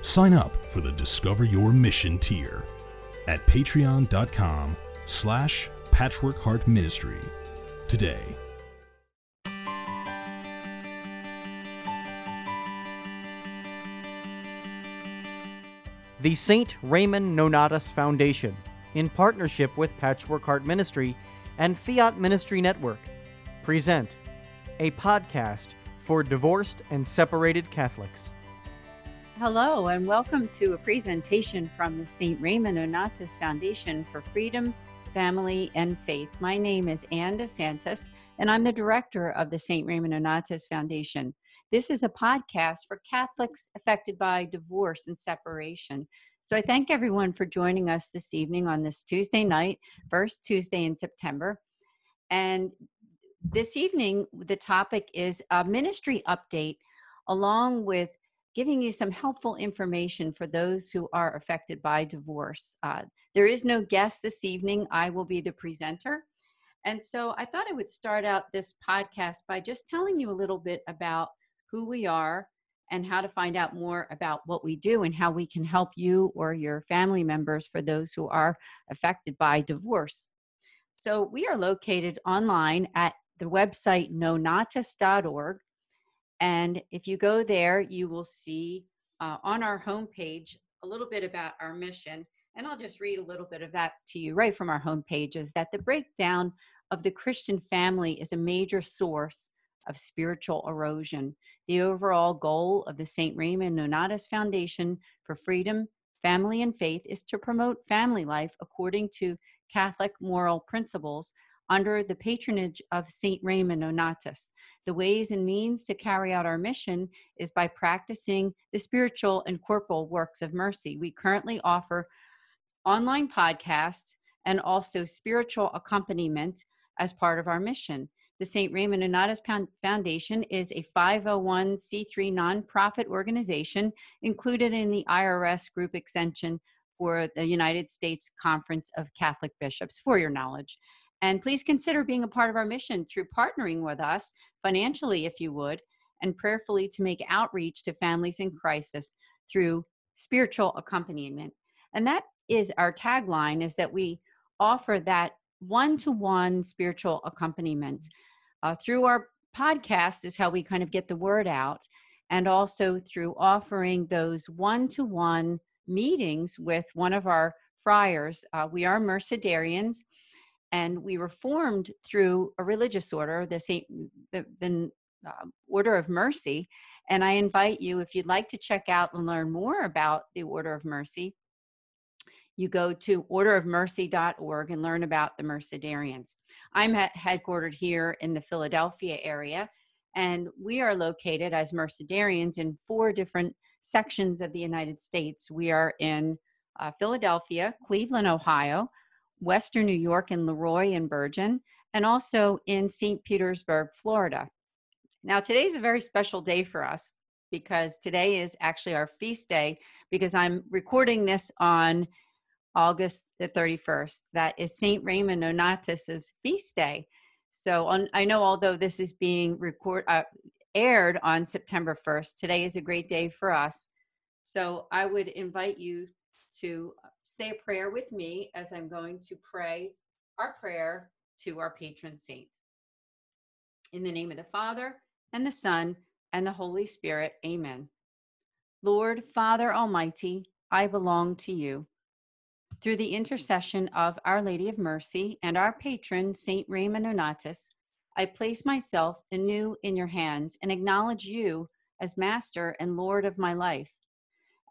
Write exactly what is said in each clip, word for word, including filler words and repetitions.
Sign up for the Discover Your Mission tier at patreon.com slash Patchwork Heart Ministry today. The Saint Raymond Nonnatus Foundation, in partnership with Patchwork Heart Ministry and Fiat Ministry Network, present a podcast for divorced and separated Catholics. Hello, and welcome to a presentation from the Saint Raymond Nonnatus Foundation for Freedom, Family, and Faith. My name is Anne DeSantis, and I'm the director of the Saint Raymond Nonnatus Foundation. This is a podcast for Catholics affected by divorce and separation. So I thank everyone for joining us this evening on this Tuesday night, first Tuesday in September. And this evening, the topic is a ministry update, along with giving you some helpful information for those who are affected by divorce. Uh, there is no guest this evening. I will be the presenter. And so I thought I would start out this podcast by just telling you a little bit about who we are, and how to find out more about what we do and how we can help you or your family members for those who are affected by divorce. So we are located online at the website nonnatus dot org. And if you go there, you will see uh, on our homepage a little bit about our mission. And I'll just read a little bit of that to you right from our homepage, is that the breakdown of the Christian family is a major source of spiritual erosion. The overall goal of the Saint Raymond Nonnatus Foundation for Freedom, Family, and Faith is to promote family life according to Catholic moral principles under the patronage of Saint Raymond Nonnatus. The ways and means to carry out our mission is by practicing the spiritual and corporal works of mercy. We currently offer online podcasts and also spiritual accompaniment as part of our mission. The Saint Raymond Nonnatus Foundation is a five oh one c three nonprofit organization included in the I R S group extension for the United States Conference of Catholic Bishops, for your knowledge. And please consider being a part of our mission through partnering with us financially, if you would, and prayerfully to make outreach to families in crisis through spiritual accompaniment. And that is our tagline, is that we offer that one-to-one spiritual accompaniment. Uh, through our podcast is how we kind of get the word out, and also through offering those one-to-one meetings with one of our friars. Uh, we are Mercedarians, and we were formed through a religious order, the, Saint, the, the uh, Order of Mercy. And I invite you, if you'd like to check out and learn more about the Order of Mercy, you go to order of mercy dot org and learn about the Mercedarians. I'm headquartered here in the Philadelphia area, and we are located as Mercedarians in four different sections of the United States. We are in uh, Philadelphia, Cleveland, Ohio, Western New York in Leroy and Bergen, and also in Saint Petersburg, Florida. Now, today's a very special day for us because today is actually our feast day, because I'm recording this on August the thirty-first. That is Saint Raymond Nonnatus's feast day. So on, I know although this is being record, uh, aired on September first, today is a great day for us. So I would invite you to say a prayer with me as I'm going to pray our prayer to our patron saint. In the name of the Father, and the Son, and the Holy Spirit, amen. Lord, Father Almighty, I belong to you. Through the intercession of Our Lady of Mercy and our patron, Saint Raymond Nonnatus, I place myself anew in your hands and acknowledge you as Master and Lord of my life.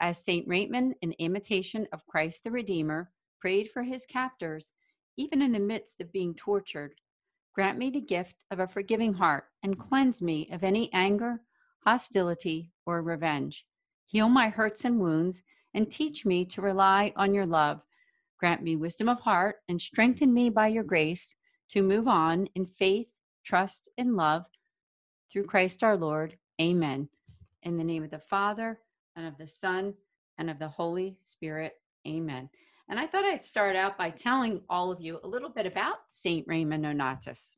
As Saint Raymond, in imitation of Christ the Redeemer, prayed for his captors, even in the midst of being tortured, grant me the gift of a forgiving heart and cleanse me of any anger, hostility, or revenge. Heal my hurts and wounds and teach me to rely on your love. Grant me wisdom of heart and strengthen me by your grace to move on in faith, trust, and love through Christ our Lord. Amen. In the name of the Father, and of the Son, and of the Holy Spirit. Amen. And I thought I'd start out by telling all of you a little bit about Saint Raymond Nonnatus.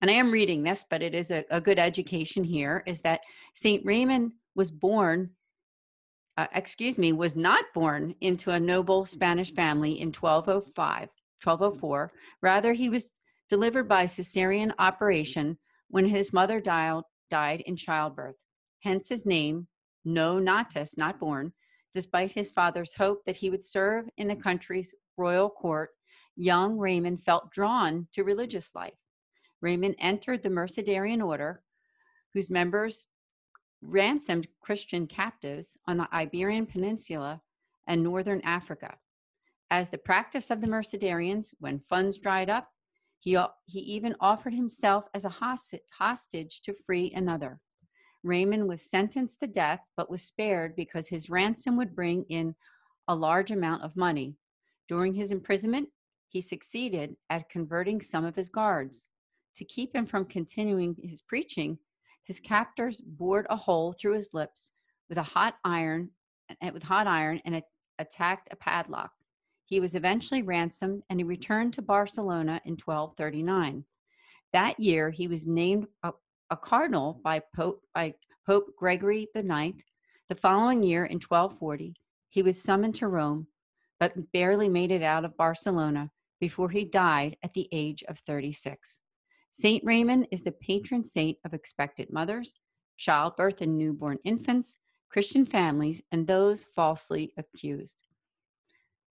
And I am reading this, but it is a, a good education here, is that Saint Raymond was born, uh, excuse me, was not born into a noble Spanish family in twelve oh five, twelve oh four. Rather, he was delivered by cesarean operation when his mother died, died in childbirth. Hence his name, Nonnatus, not born, despite his father's hope that he would serve in the country's royal court. Young Raymond felt drawn to religious life. Raymond entered the Mercedarian order, whose members ransomed Christian captives on the Iberian Peninsula and northern Africa. As the practice of the Mercedarians, when funds dried up, he, he even offered himself as a hosti- hostage to free another. Raymond was sentenced to death, but was spared because his ransom would bring in a large amount of money. During his imprisonment, he succeeded at converting some of his guards. To keep him from continuing his preaching, his captors bored a hole through his lips with a hot iron, with hot iron and attacked a padlock. He was eventually ransomed, and he returned to Barcelona in twelve thirty-nine. That year, he was named a a cardinal by Pope, by Pope Gregory the ninth. The following year, in twelve forty, he was summoned to Rome, but barely made it out of Barcelona before he died at the age of thirty-six. Saint Raymond is the patron saint of expectant mothers, childbirth and newborn infants, Christian families, and those falsely accused.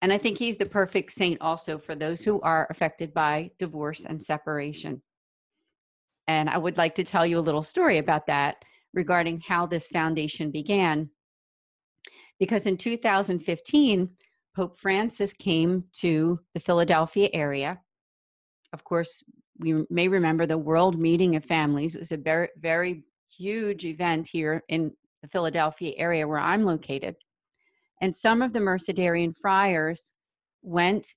And I think he's the perfect saint also for those who are affected by divorce and separation. And I would like to tell you a little story about that regarding how this foundation began. Because in two thousand fifteen, Pope Francis came to the Philadelphia area. Of course, we may remember the World Meeting of Families. It was a very, very huge event here in the Philadelphia area where I'm located. And some of the Mercedarian friars went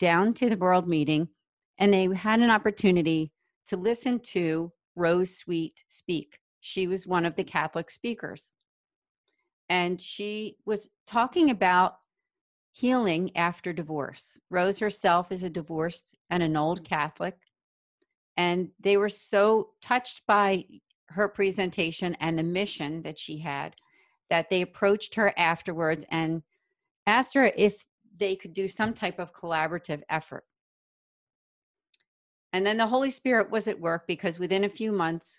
down to the World Meeting, and they had an opportunity to listen to Rose Sweet speak. She was one of the Catholic speakers. And she was talking about healing after divorce. Rose herself is a divorced and an old Catholic. And they were so touched by her presentation and the mission that she had that they approached her afterwards and asked her if they could do some type of collaborative effort. And then the Holy Spirit was at work, because within a few months,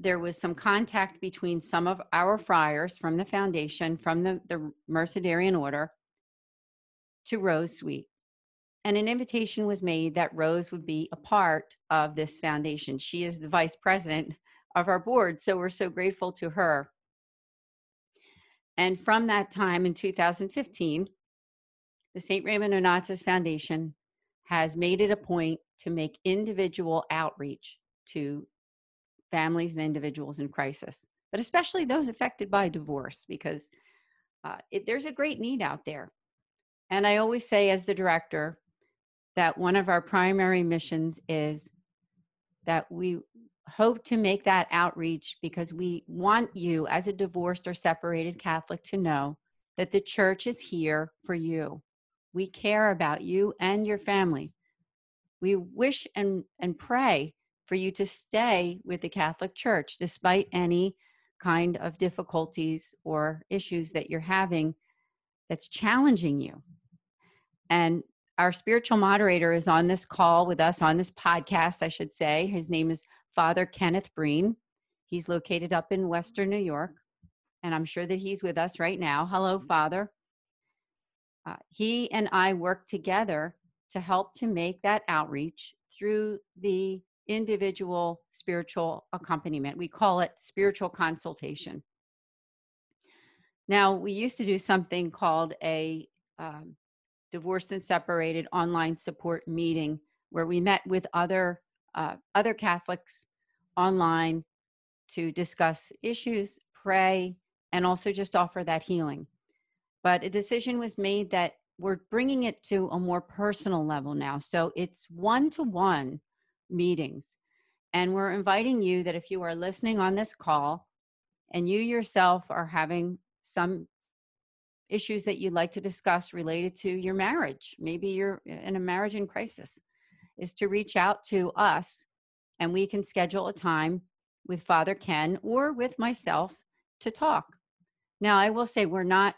there was some contact between some of our friars from the foundation, from the, the Mercedarian order, to Rose Sweet. And an invitation was made that Rose would be a part of this foundation. She is the vice president of our board, so we're so grateful to her. And from that time in two thousand fifteen, the Saint Raymond Nonnatus Foundation has made it a point to make individual outreach to families and individuals in crisis, but especially those affected by divorce, because uh, it, there's a great need out there. And I always say as the director that one of our primary missions is that we hope to make that outreach, because we want you as a divorced or separated Catholic to know that the church is here for you. We care about you and your family. We wish and, and pray for you to stay with the Catholic Church despite any kind of difficulties or issues that you're having that's challenging you. And our spiritual moderator is on this call with us, on this podcast, I should say. His name is Father Kenneth Breen. He's located up in Western New York, and I'm sure that he's with us right now. Hello, Father. Uh, he and I work together to help to make that outreach through the individual spiritual accompaniment. We call it spiritual consultation. Now, we used to do something called a um, divorced and separated online support meeting, where we met with other uh, other Catholics online to discuss issues, pray, and also just offer that healing. but a decision was made that we're bringing it to a more personal level now. So it's one-to-one meetings. And we're inviting you that if you are listening on this call and you yourself are having some issues that you'd like to discuss related to your marriage, maybe you're in a marriage in crisis, is to reach out to us and we can schedule a time with Father Ken or with myself to talk. Now, I will say we're not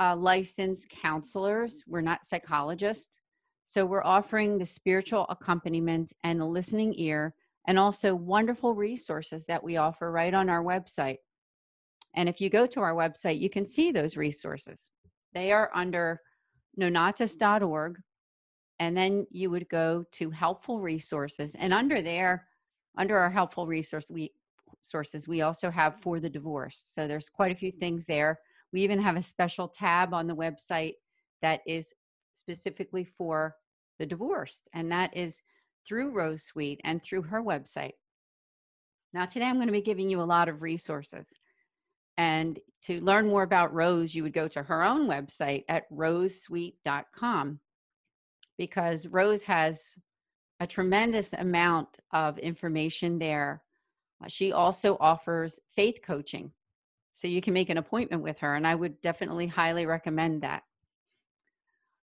uh, licensed counselors. We're not psychologists. So we're offering the spiritual accompaniment and the listening ear, and also wonderful resources that we offer right on our website. And if you go to our website, you can see those resources. They are under nonnatus dot org, and then you would go to helpful resources. And under there, under our helpful resource we, sources, we also have for the divorce. So there's quite a few things there. We even have a special tab on the website that is specifically for the divorced, and that is through Rose Sweet and through her website. Now, today I'm going to be giving you a lot of resources. And to learn more about Rose, you would go to her own website at rose sweet dot com, because Rose has a tremendous amount of information there. She also offers faith coaching, so you can make an appointment with her, and I would definitely highly recommend that.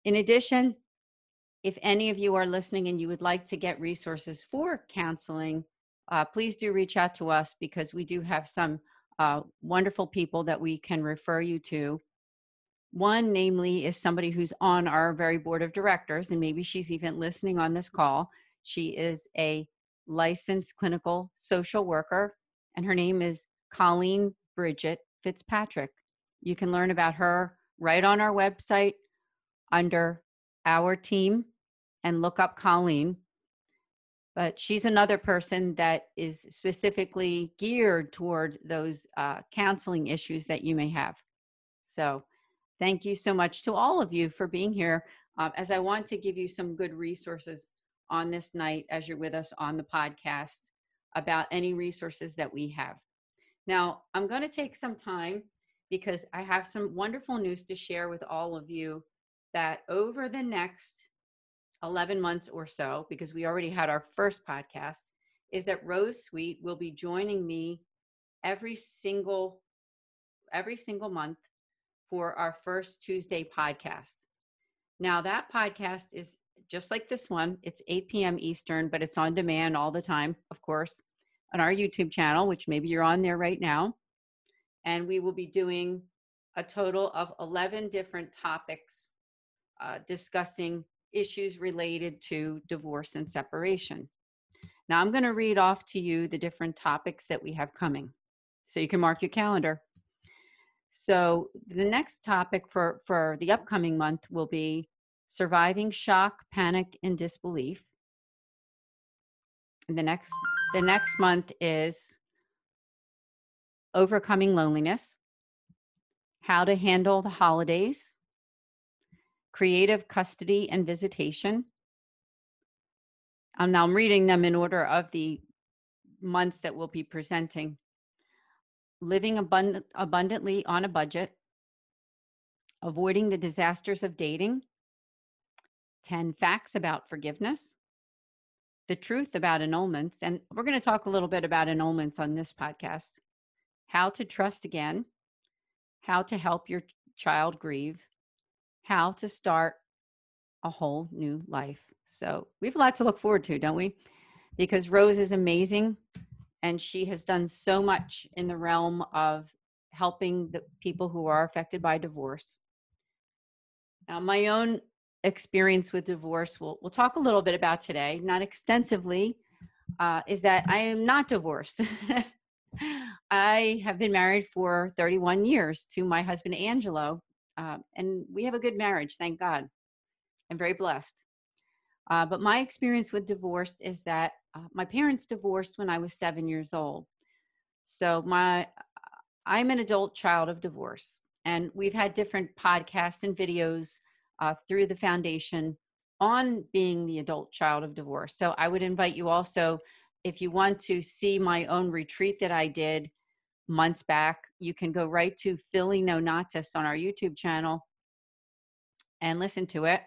In addition, if any of you are listening and you would like to get resources for counseling, uh, please do reach out to us, because we do have some uh, wonderful people that we can refer you to. One, namely, is somebody who's on our very board of directors, and maybe she's even listening on this call. She is a licensed clinical social worker, and her name is Colleen Bridget Fitzpatrick. You can learn about her right on our website under our team and look up Colleen. But she's another person that is specifically geared toward those uh, counseling issues that you may have. So thank you so much to all of you for being here, uh, as I want to give you some good resources on this night as you're with us on the podcast about any resources that we have. Now, I'm going to take some time because I have some wonderful news to share with all of you that over the next eleven months or so, because we already had our first podcast, is that Rose Sweet will be joining me every single, every single month for our first Tuesday podcast. Now, that podcast is just like this one. It's eight p.m. Eastern, but it's on demand all the time, of course, on our YouTube channel, which maybe you're on there right now. And we will be doing a total of eleven different topics, Uh, discussing issues related to divorce and separation. Now, I'm going to read off to you the different topics that we have coming, so you can mark your calendar. So the next topic for, for the upcoming month will be surviving shock, panic, and disbelief. And the next, the next month is overcoming loneliness, how to handle the holidays, creative custody and visitation. Um, now I'm reading them in order of the months that we'll be presenting. Living abund- abundantly on a budget, avoiding the disasters of dating, ten facts about forgiveness, the truth about annulments, and we're going to talk a little bit about annulments on this podcast, how to trust again, how to help your child grieve, how to start a whole new life. So we have a lot to look forward to, don't we? Because Rose is amazing, and she has done so much in the realm of helping the people who are affected by divorce. Now, my own experience with divorce, we'll, we'll talk a little bit about today, not extensively, uh, is that I am not divorced. I have been married for thirty-one years to my husband, Angelo, Uh, and we have a good marriage, thank God. I'm very blessed. Uh, but my experience with divorce is that uh, my parents divorced when I was seven years old. So my, I'm an adult child of divorce. And we've had different podcasts and videos uh, through the foundation on being the adult child of divorce. So I would invite you also, if you want to see my own retreat that I did months back, you can go right to Filii Nonnati on our YouTube channel and listen to it.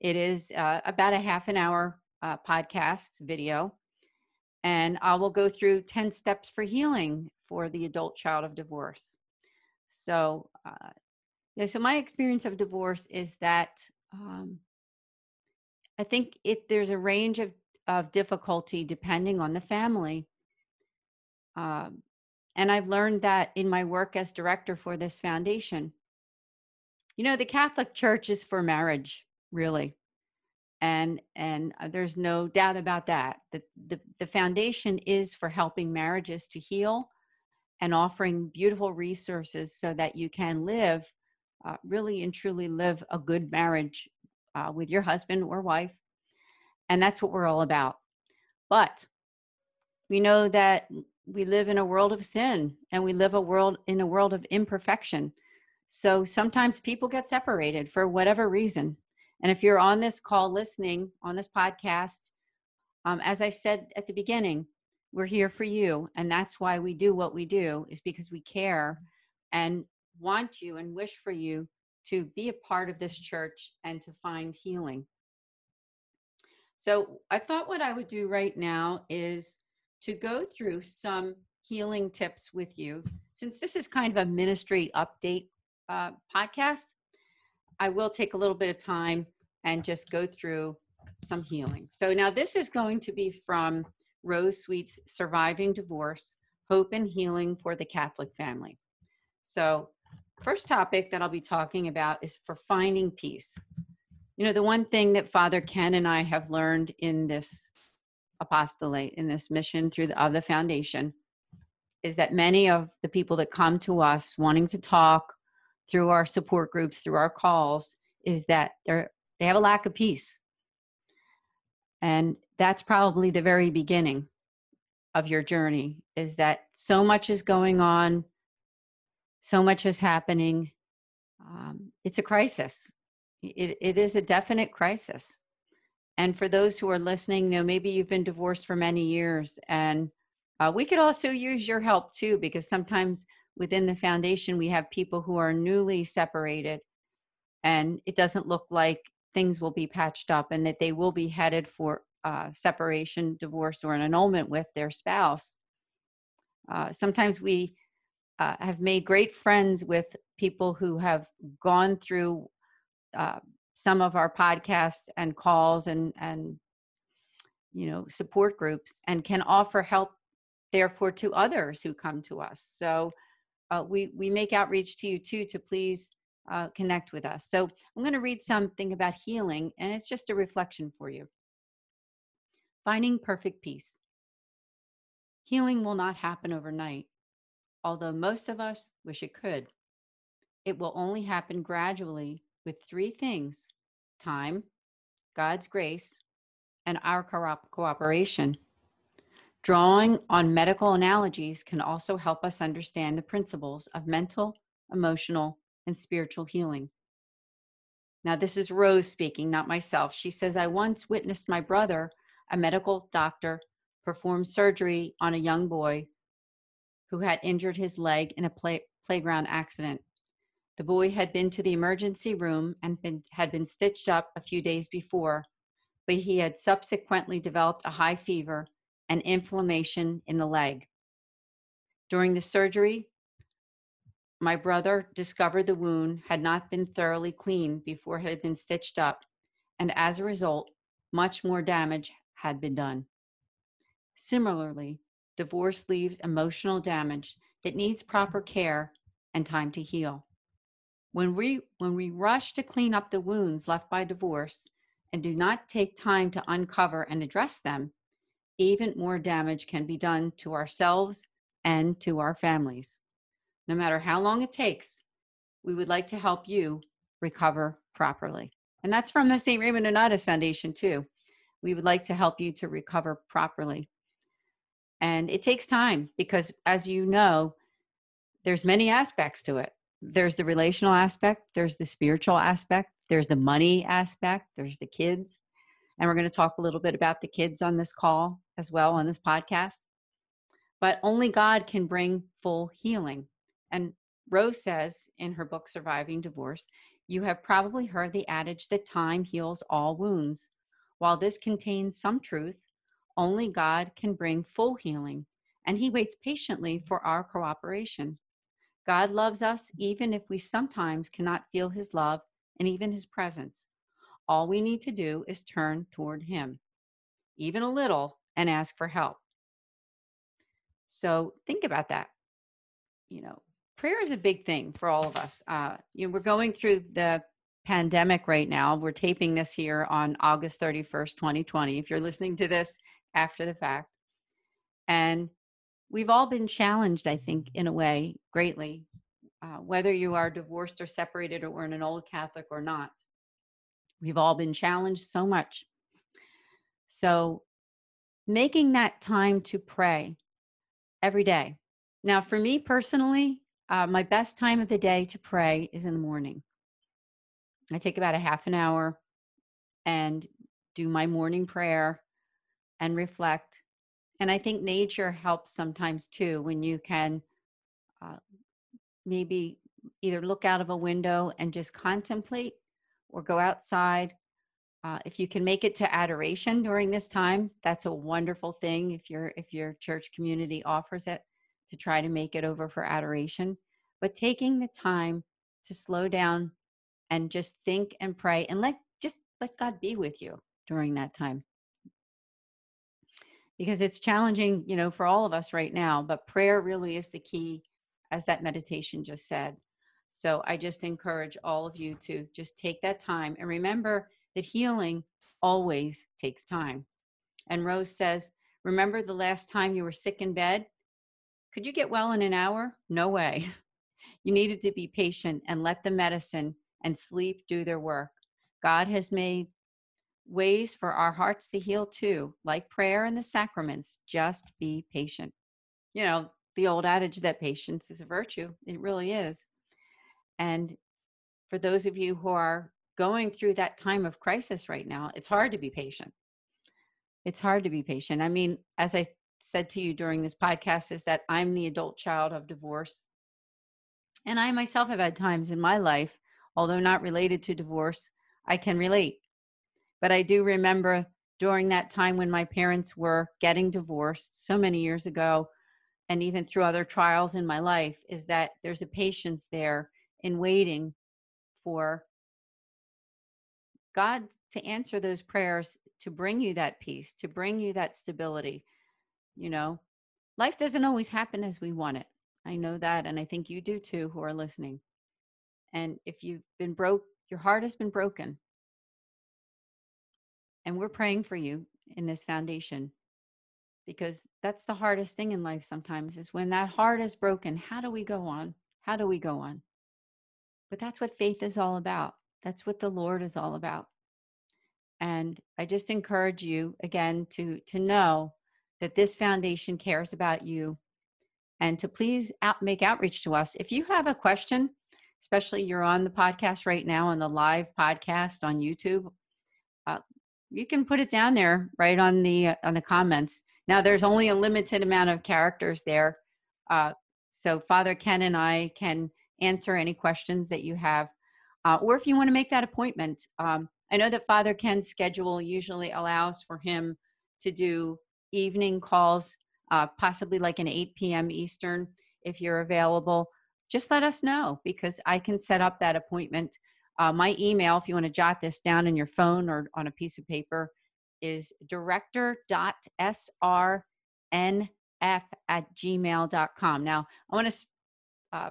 It is uh, about a half an hour uh, podcast video, and I will go through ten steps for healing for the adult child of divorce. So, uh, yeah, so my experience of divorce is that um, I think it there's a range of, of difficulty depending on the family. Um, and I've learned that in my work as director for this foundation. You know, the Catholic Church is for marriage, really. And and there's no doubt about that. The, the, the foundation is for helping marriages to heal and offering beautiful resources so that you can live, uh, really and truly live a good marriage uh, with your husband or wife. And that's what we're all about. But we know that we live in a world of sin, and we live a world in a world of imperfection. So sometimes people get separated for whatever reason. And if you're on this call listening on this podcast, um, as I said at the beginning, we're here for you. And that's why we do what we do, is because we care and want you and wish for you to be a part of this church and to find healing. So I thought what I would do right now is to go through some healing tips with you. Since this is kind of a ministry update uh, podcast, I will take a little bit of time and just go through some healing. So now this is going to be from Rose Sweet's Surviving Divorce, Hope and Healing for the Catholic Family. So first topic that I'll be talking about is for finding peace. You know, the one thing that Father Ken and I have learned in this apostolate, in this mission through the, of the foundation, is that many of the people that come to us wanting to talk through our support groups, through our calls, is that they're, they have a lack of peace. And that's probably the very beginning of your journey, is that so much is going on, so much is happening. Um, it's a crisis. It, it is a definite crisis. And for those who are listening, you know, maybe you've been divorced for many years, and uh, we could also use your help too, because sometimes within the foundation, we have people who are newly separated, and it doesn't look like things will be patched up and that they will be headed for uh, separation, divorce, or an annulment with their spouse. Uh, sometimes we uh, have made great friends with people who have gone through uh, some of our podcasts and calls and, and, you know, support groups, and can offer help, therefore, to others who come to us. So Uh, we, we make outreach to you too, to please uh, connect with us. So I'm going to read something about healing, and it's just a reflection for you. Finding perfect peace. Healing will not happen overnight, although most of us wish it could. It will only happen gradually with three things: time, God's grace, and our co- cooperation. Drawing on medical analogies can also help us understand the principles of mental, emotional, and spiritual healing. Now, this is Rose speaking, not myself. She says, I once witnessed my brother, a medical doctor, perform surgery on a young boy who had injured his leg in a play- playground accident. The boy had been to the emergency room and been, had been stitched up a few days before, but he had subsequently developed a high fever and inflammation in the leg. During the surgery, my brother discovered the wound had not been thoroughly cleaned before it had been stitched up, and as a result, much more damage had been done. Similarly, divorce leaves emotional damage that needs proper care and time to heal. When we, when we rush to clean up the wounds left by divorce and do not take time to uncover and address them, even more damage can be done to ourselves and to our families. No matter how long it takes, we would like to help you recover properly. And that's from the Saint Raymond Nonnatus Foundation too. We would like to help you to recover properly. And it takes time because, as you know, there's many aspects to it. There's the relational aspect, there's the spiritual aspect, there's the money aspect, there's the kids. And we're going to talk a little bit about the kids on this call as well, on this podcast. But only God can bring full healing. And Rose says in her book, Surviving Divorce, You have probably heard the adage that time heals all wounds. While this contains some truth, only God can bring full healing, and he waits patiently for our cooperation. God loves us even if we sometimes cannot feel his love and even his presence. All we need to do is turn toward him, even a little, and ask for help. So think about that. You know, prayer is a big thing for all of us. Uh, you know, we're going through the pandemic right now. We're taping this here on August thirty-first, twenty twenty, if you're listening to this after the fact. And we've all been challenged, I think, in a way, greatly, uh, whether you are divorced or separated or in an old Catholic or not. We've all been challenged so much. So making that time to pray every day. Now, for me personally, uh, my best time of the day to pray is in the morning. I take about a half an hour and do my morning prayer and reflect. And I think nature helps sometimes too, when you can uh, maybe either look out of a window and just contemplate, or go outside. Uh, if you can make it to adoration during this time, that's a wonderful thing. If your if your church community offers it, to try to make it over for adoration. But taking the time to slow down and just think and pray, and let just let God be with you during that time. Because it's challenging, you know, for all of us right now, but prayer really is the key, as that meditation just said. So I just encourage all of you to just take that time and remember that healing always takes time. And Rose says, remember the last time you were sick in bed? Could you get well in an hour? No way. You needed to be patient and let the medicine and sleep do their work. God has made ways for our hearts to heal too, like prayer and the sacraments. Just be patient. You know, the old adage that patience is a virtue. It really is. And for those of you who are going through that time of crisis right now, it's hard to be patient. It's hard to be patient. I mean, as I said to you during this podcast, is that I'm the adult child of divorce. And I myself have had times in my life, although not related to divorce, I can relate. But I do remember during that time when my parents were getting divorced so many years ago, and even through other trials in my life, is that there's a patience there in waiting for God to answer those prayers, to bring you that peace, to bring you that stability. You know, life doesn't always happen as we want it. I know that, and I think you do too, who are listening. And if you've been broke, your heart has been broken. And we're praying for you in this foundation, because that's the hardest thing in life sometimes, is when that heart is broken, how do we go on? How do we go on? But that's what faith is all about. That's what the Lord is all about. And I just encourage you again to, to know that this foundation cares about you, and to please out, make outreach to us. If you have a question, especially you're on the podcast right now, on the live podcast on YouTube, uh, you can put it down there right on the, uh, on the comments. Now there's only a limited amount of characters there. Uh, so Father Ken and I can answer any questions that you have, uh, or if you want to make that appointment. Um, I know that Father Ken's schedule usually allows for him to do evening calls, uh, possibly like an eight p.m. Eastern. If you're available, just let us know, because I can set up that appointment. Uh, my email, if you want to jot this down in your phone or on a piece of paper, is director dot s r n f at gmail dot com. Now, I want to uh,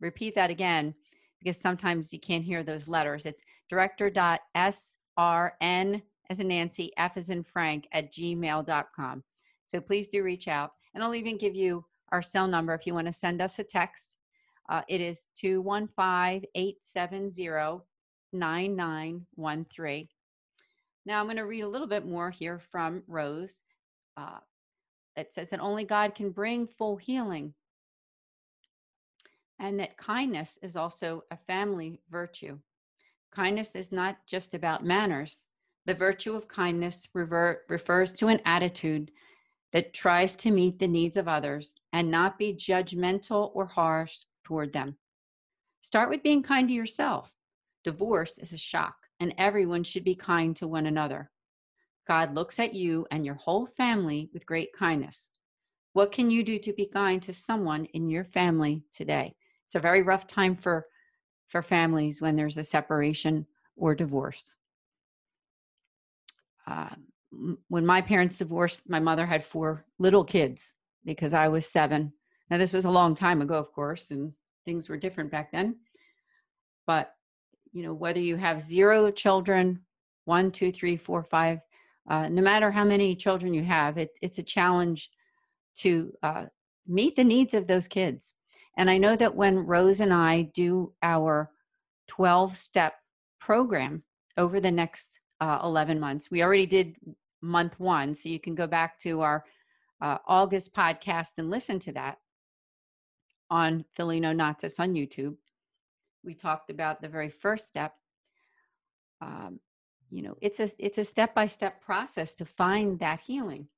repeat that again, because sometimes you can't hear those letters. It's director dot s r n as in Nancy, F as in Frank, at gmail dot com. So please do reach out. And I'll even give you our cell number if you want to send us a text. Uh, it is two one five, eight seven zero, nine nine one three. Now I'm going to read a little bit more here from Rose. Uh, it says that only God can bring full healing, and that kindness is also a family virtue. Kindness is not just about manners. The virtue of kindness revert, refers to an attitude that tries to meet the needs of others and not be judgmental or harsh toward them. Start with being kind to yourself. Divorce is a shock, and everyone should be kind to one another. God looks at you and your whole family with great kindness. What can you do to be kind to someone in your family today? It's a very rough time for, for families when there's a separation or divorce. Uh, when my parents divorced, my mother had four little kids because I was seven. Now, this was a long time ago, of course, and things were different back then. But, you know, whether you have zero children, one, two, three, four, five, uh, no matter how many children you have, it, it's a challenge to uh, meet the needs of those kids. And I know that when Rose and I do our twelve-step program over the next uh, eleven months, we already did month one, so you can go back to our uh, August podcast and listen to that on Filii Nonnati on YouTube. We talked about the very first step. Um, you know, it's a it's a step-by-step process to find that healing.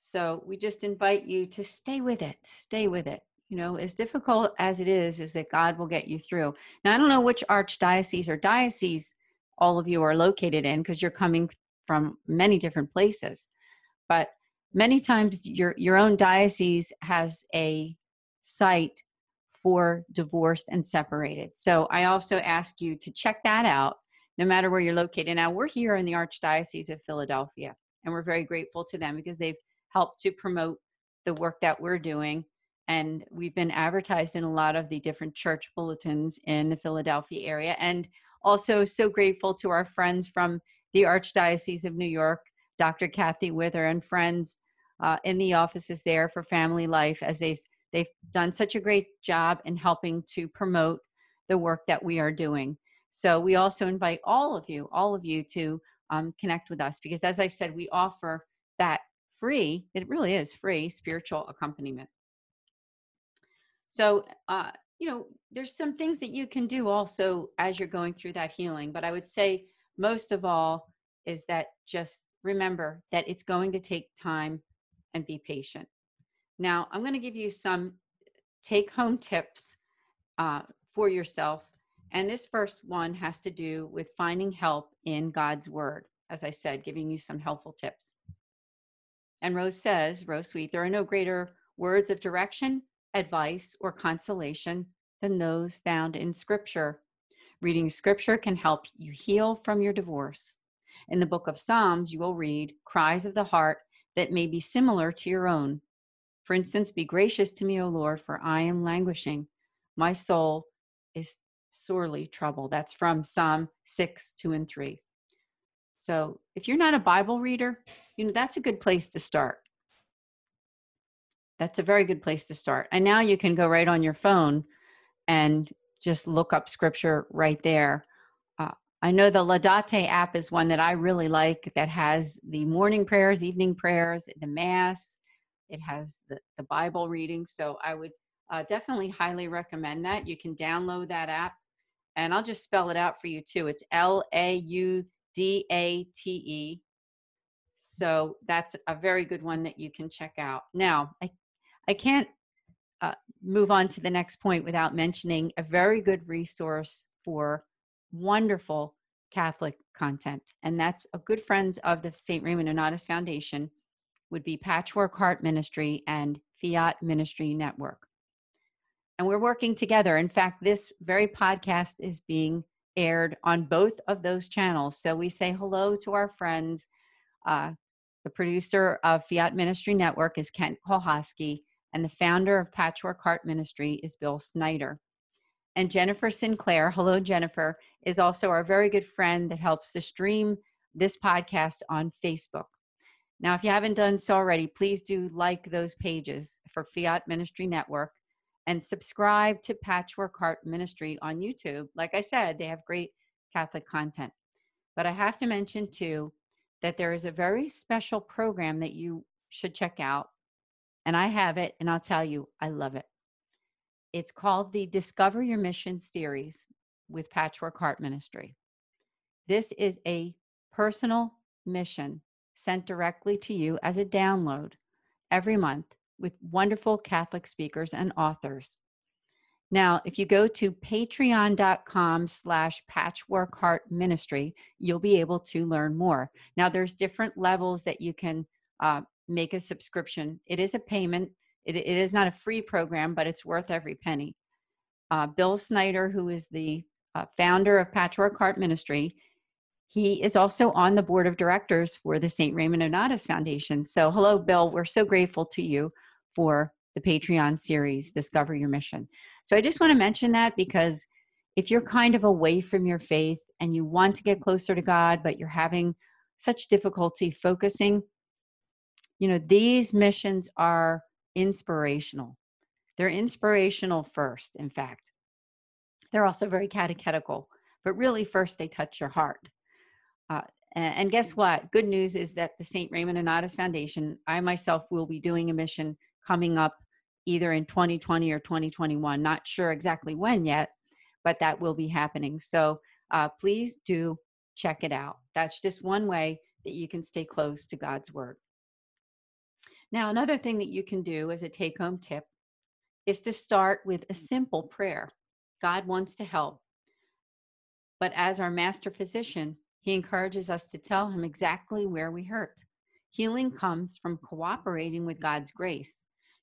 So we just invite you to stay with it, stay with it. You know, as difficult as it is, is that God will get you through. Now, I don't know which archdiocese or diocese all of you are located in, because you're coming from many different places. But many times your, your own diocese has a site for divorced and separated. So I also ask you to check that out, no matter where you're located. Now, we're here in the Archdiocese of Philadelphia, and we're very grateful to them because they've helped to promote the work that we're doing. And we've been advertised in a lot of the different church bulletins in the Philadelphia area. And also so grateful to our friends from the Archdiocese of New York, Doctor Kathy Wither and friends uh, in the offices there for Family Life, as they've, they've done such a great job in helping to promote the work that we are doing. So we also invite all of you, all of you to um, connect with us, because as I said, we offer that free, it really is free, spiritual accompaniment. So, uh, you know, there's some things that you can do also as you're going through that healing. But I would say most of all is that just remember that it's going to take time and be patient. Now, I'm going to give you some take-home tips uh, for yourself. And this first one has to do with finding help in God's Word. As I said, giving you some helpful tips. And Rose says, Rose Sweet, there are no greater words of direction, advice, or consolation than those found in Scripture. Reading Scripture can help you heal from your divorce. In the book of Psalms, you will read cries of the heart that may be similar to your own. For instance, be gracious to me, O Lord, for I am languishing. My soul is sorely troubled. That's from Psalm six, two, and three. So if you're not a Bible reader, you know, that's a good place to start. That's a very good place to start. And now you can go right on your phone and just look up Scripture right there. Uh, I know the Laudate app is one that I really like, that has the morning prayers, evening prayers, the Mass. It has the, the Bible reading. So I would uh, definitely highly recommend that. You can download that app. And I'll just spell it out for you too. It's L A U D A T E. So that's a very good one that you can check out. Now, I I can't uh, move on to the next point without mentioning a very good resource for wonderful Catholic content. And that's a good friends of the Saint Raymond Nonnatus Foundation would be Patchwork Heart Ministry and Fiat Ministry Network. And we're working together. In fact, this very podcast is being aired on both of those channels. So we say hello to our friends. Uh, the producer of Fiat Ministry Network is Kent Kohoski, and the founder of Patchwork Heart Ministry is Bill Snyder. And Jennifer Sinclair, hello Jennifer, is also our very good friend that helps to stream this podcast on Facebook. Now, if you haven't done so already, please do like those pages for Fiat Ministry Network and subscribe to Patchwork Heart Ministry on YouTube. Like I said, they have great Catholic content. But I have to mention too, that there is a very special program that you should check out. And I have it, and I'll tell you, I love it. It's called the Discover Your Mission series with Patchwork Heart Ministry. This is a personal mission sent directly to you as a download every month with wonderful Catholic speakers and authors. Now, if you go to patreon.com slash patchwork heart ministry, you'll be able to learn more. Now, there's different levels that you can uh, make a subscription. It is a payment. It, it is not a free program, but it's worth every penny. Uh, Bill Snyder, who is the uh, founder of Patchwork Heart Ministry, he is also on the board of directors for the Saint Raymond Nonnatus Foundation. So hello, Bill. We're so grateful to you for the Patreon series, Discover Your Mission. So I just want to mention that because if you're kind of away from your faith and you want to get closer to God, but you're having such difficulty focusing, you know, these missions are inspirational. They're inspirational first, in fact. They're also very catechetical, but really first they touch your heart. Uh, and guess what? Good news is that the Saint Raymond Nonnatus Foundation, I myself will be doing a mission coming up either in twenty twenty or twenty twenty-one. Not sure exactly when yet, but that will be happening. So uh, please do check it out. That's just one way that you can stay close to God's word. Now, another thing that you can do as a take-home tip is to start with a simple prayer. God wants to help. But as our master physician, he encourages us to tell him exactly where we hurt. Healing comes from cooperating with God's grace,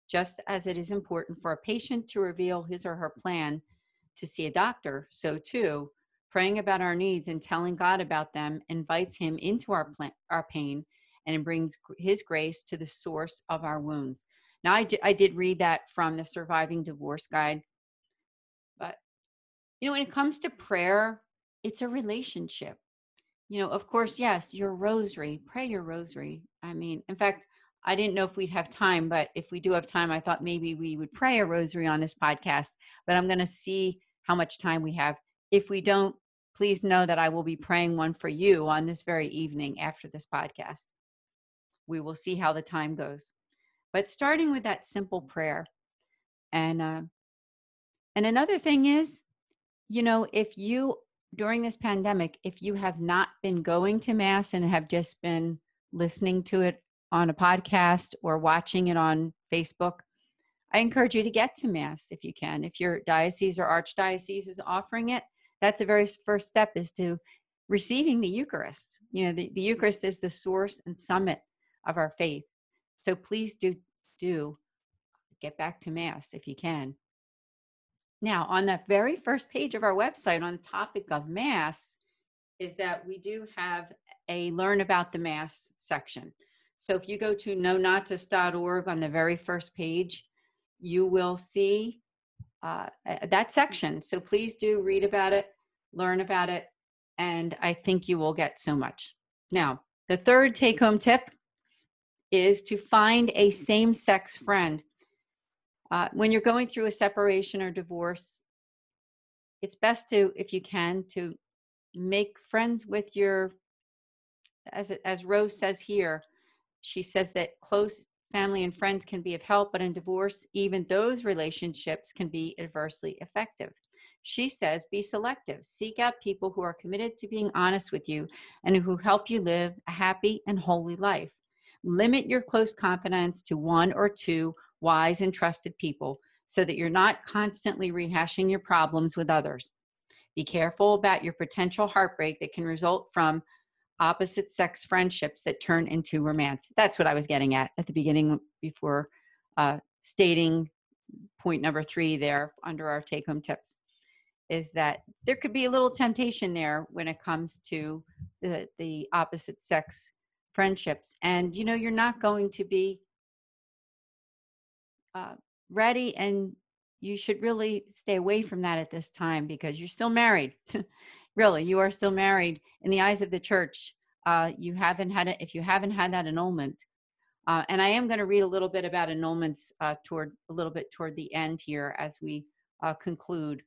just as it is important for a patient to reveal his or her plan to see a doctor. So too, praying about our needs and telling God about them invites him into our plan, our pain, and it brings his grace to the source of our wounds. Now, I, d- I did read that from the Surviving Divorce Guide, but, you know, when it comes to prayer, it's a relationship. You know, of course, yes, your rosary, pray your rosary. I mean, in fact, I didn't know if we'd have time, but if we do have time, I thought maybe we would pray a rosary on this podcast, but I'm going to see how much time we have. If we don't, please know that I will be praying one for you on this very evening after this podcast. We will see how the time goes. But starting with that simple prayer. And, uh, and another thing is, you know, if you during this pandemic, if you have not been going to Mass and have just been listening to it on a podcast or watching it on Facebook, I encourage you to get to Mass if you can. If your diocese or archdiocese is offering it, that's the very first step, is to receiving the Eucharist. You know, the, the Eucharist is the source and summit of our faith. So please do, do get back to Mass if you can. Now, on the very first page of our website on the topic of Mass is that we do have a Learn About the Mass section. So if you go to nonnatus dot org on the very first page, you will see uh, that section. So please do read about it, learn about it, and I think you will get so much. Now, the third take-home tip is to find a same-sex friend. Uh, when you're going through a separation or divorce, it's best to, if you can, to make friends with your, as, as Rose says here, she says that close family and friends can be of help, but in divorce, even those relationships can be adversely effective. She says, be selective. Seek out people who are committed to being honest with you and who help you live a happy and holy life. Limit your close confidants to one or two wise and trusted people so that you're not constantly rehashing your problems with others. Be careful about your potential heartbreak that can result from opposite sex friendships that turn into romance. That's what I was getting at at the beginning before uh, stating point number three there under our take-home tips, is that there could be a little temptation there when it comes to the, the opposite sex friendships. And, you know, you're not going to be Uh, ready, and you should really stay away from that at this time because you're still married. Really, you are still married in the eyes of the church. Uh, you haven't had it if you haven't had that annulment. Uh, and I am going to read a little bit about annulments uh, toward a little bit toward the end here as we uh, conclude,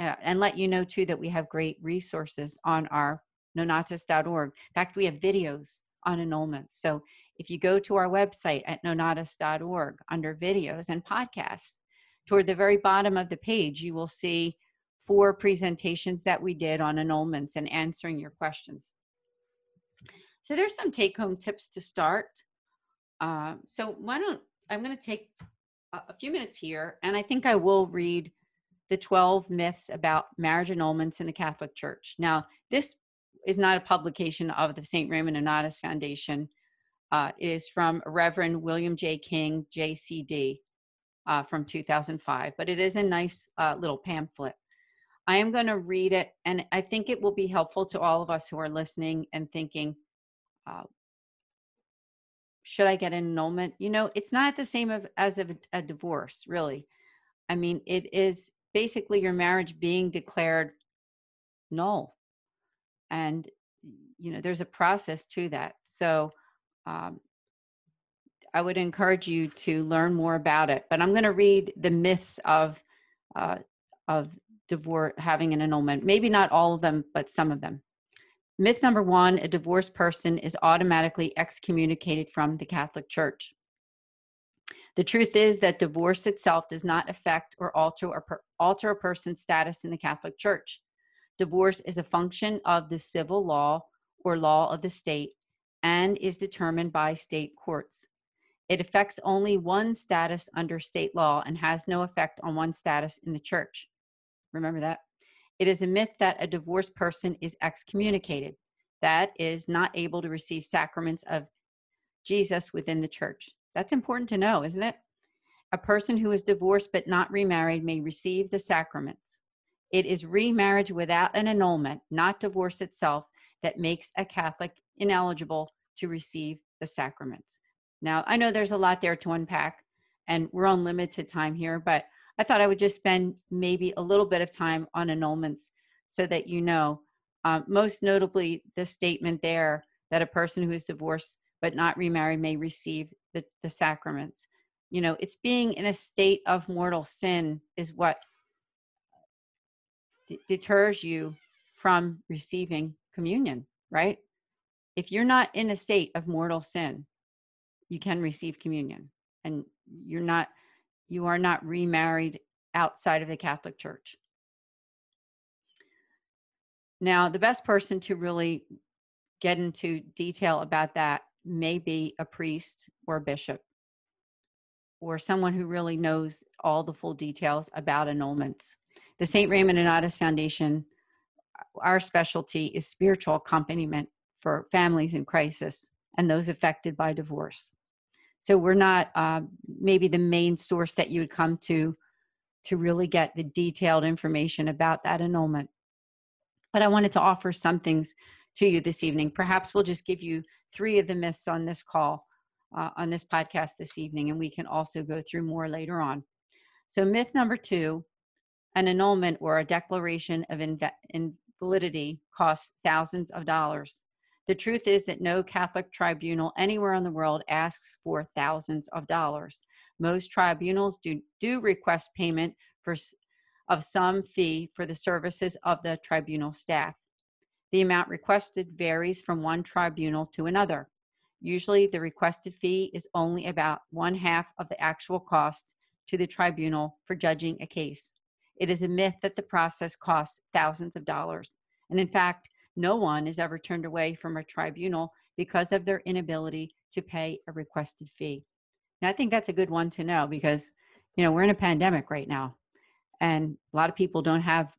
uh, and let you know too that we have great resources on our nonnatus dot org. In fact, we have videos on annulments. So if you go to our website at nonnatus dot org under videos and podcasts, toward the very bottom of the page, you will see four presentations that we did on annulments and answering your questions. So there's some take-home tips to start. Uh, so why don't, I'm going to take a, a few minutes here, and I think I will read the twelve myths about marriage annulments in the Catholic Church. Now, this is not a publication of the Saint Raymond Nonnatus Foundation. Uh, it is from Reverend William J. King, J C D, uh, from two thousand five, but it is a nice uh, little pamphlet. I am going to read it, and I think it will be helpful to all of us who are listening and thinking, uh, should I get an annulment? You know, it's not the same of, as of a, a divorce, really. I mean, it is basically your marriage being declared null. And, you know, there's a process to that. So um, I would encourage you to learn more about it. But I'm going to read the myths of uh, of divorce, having an annulment. Maybe not all of them, but some of them. Myth number one, a divorced person is automatically excommunicated from the Catholic Church. The truth is that divorce itself does not affect or alter, or per, alter a person's status in the Catholic Church. Divorce is a function of the civil law or law of the state and is determined by state courts. It affects only one status under state law and has no effect on one's status in the church. Remember that. It is a myth that a divorced person is excommunicated, that is not able to receive sacraments of Jesus within the church. That's important to know, isn't it? A person who is divorced but not remarried may receive the sacraments. It is remarriage without an annulment, not divorce itself, that makes a Catholic ineligible to receive the sacraments. Now, I know there's a lot there to unpack, and we're on limited time here, but I thought I would just spend maybe a little bit of time on annulments so that you know, uh, most notably the statement there that a person who is divorced but not remarried may receive the, the sacraments. You know, it's being in a state of mortal sin is what d- deters you from receiving communion, right? If you're not in a state of mortal sin, you can receive communion, and you're not, you are not remarried outside of the Catholic Church. Now, the best person to really get into detail about that may be a priest or a bishop or someone who really knows all the full details about annulments. The Saint Raymond Nonnatus Foundation, our specialty is spiritual accompaniment for families in crisis and those affected by divorce. So we're not uh, maybe the main source that you would come to to really get the detailed information about that annulment. But I wanted to offer some things to you this evening. Perhaps we'll just give you three of the myths on this call, uh, on this podcast this evening, and we can also go through more later on. So myth number two, an annulment or a declaration of inv- invalidity costs thousands of dollars. The truth is that no Catholic tribunal anywhere in the world asks for thousands of dollars. Most tribunals do, do request payment for, of some fee for the services of the tribunal staff. The amount requested varies from one tribunal to another. Usually the requested fee is only about one half of the actual cost to the tribunal for judging a case. It is a myth that the process costs thousands of dollars. And in fact, no one is ever turned away from a tribunal because of their inability to pay a requested fee. And I think that's a good one to know because, you know, we're in a pandemic right now and a lot of people don't have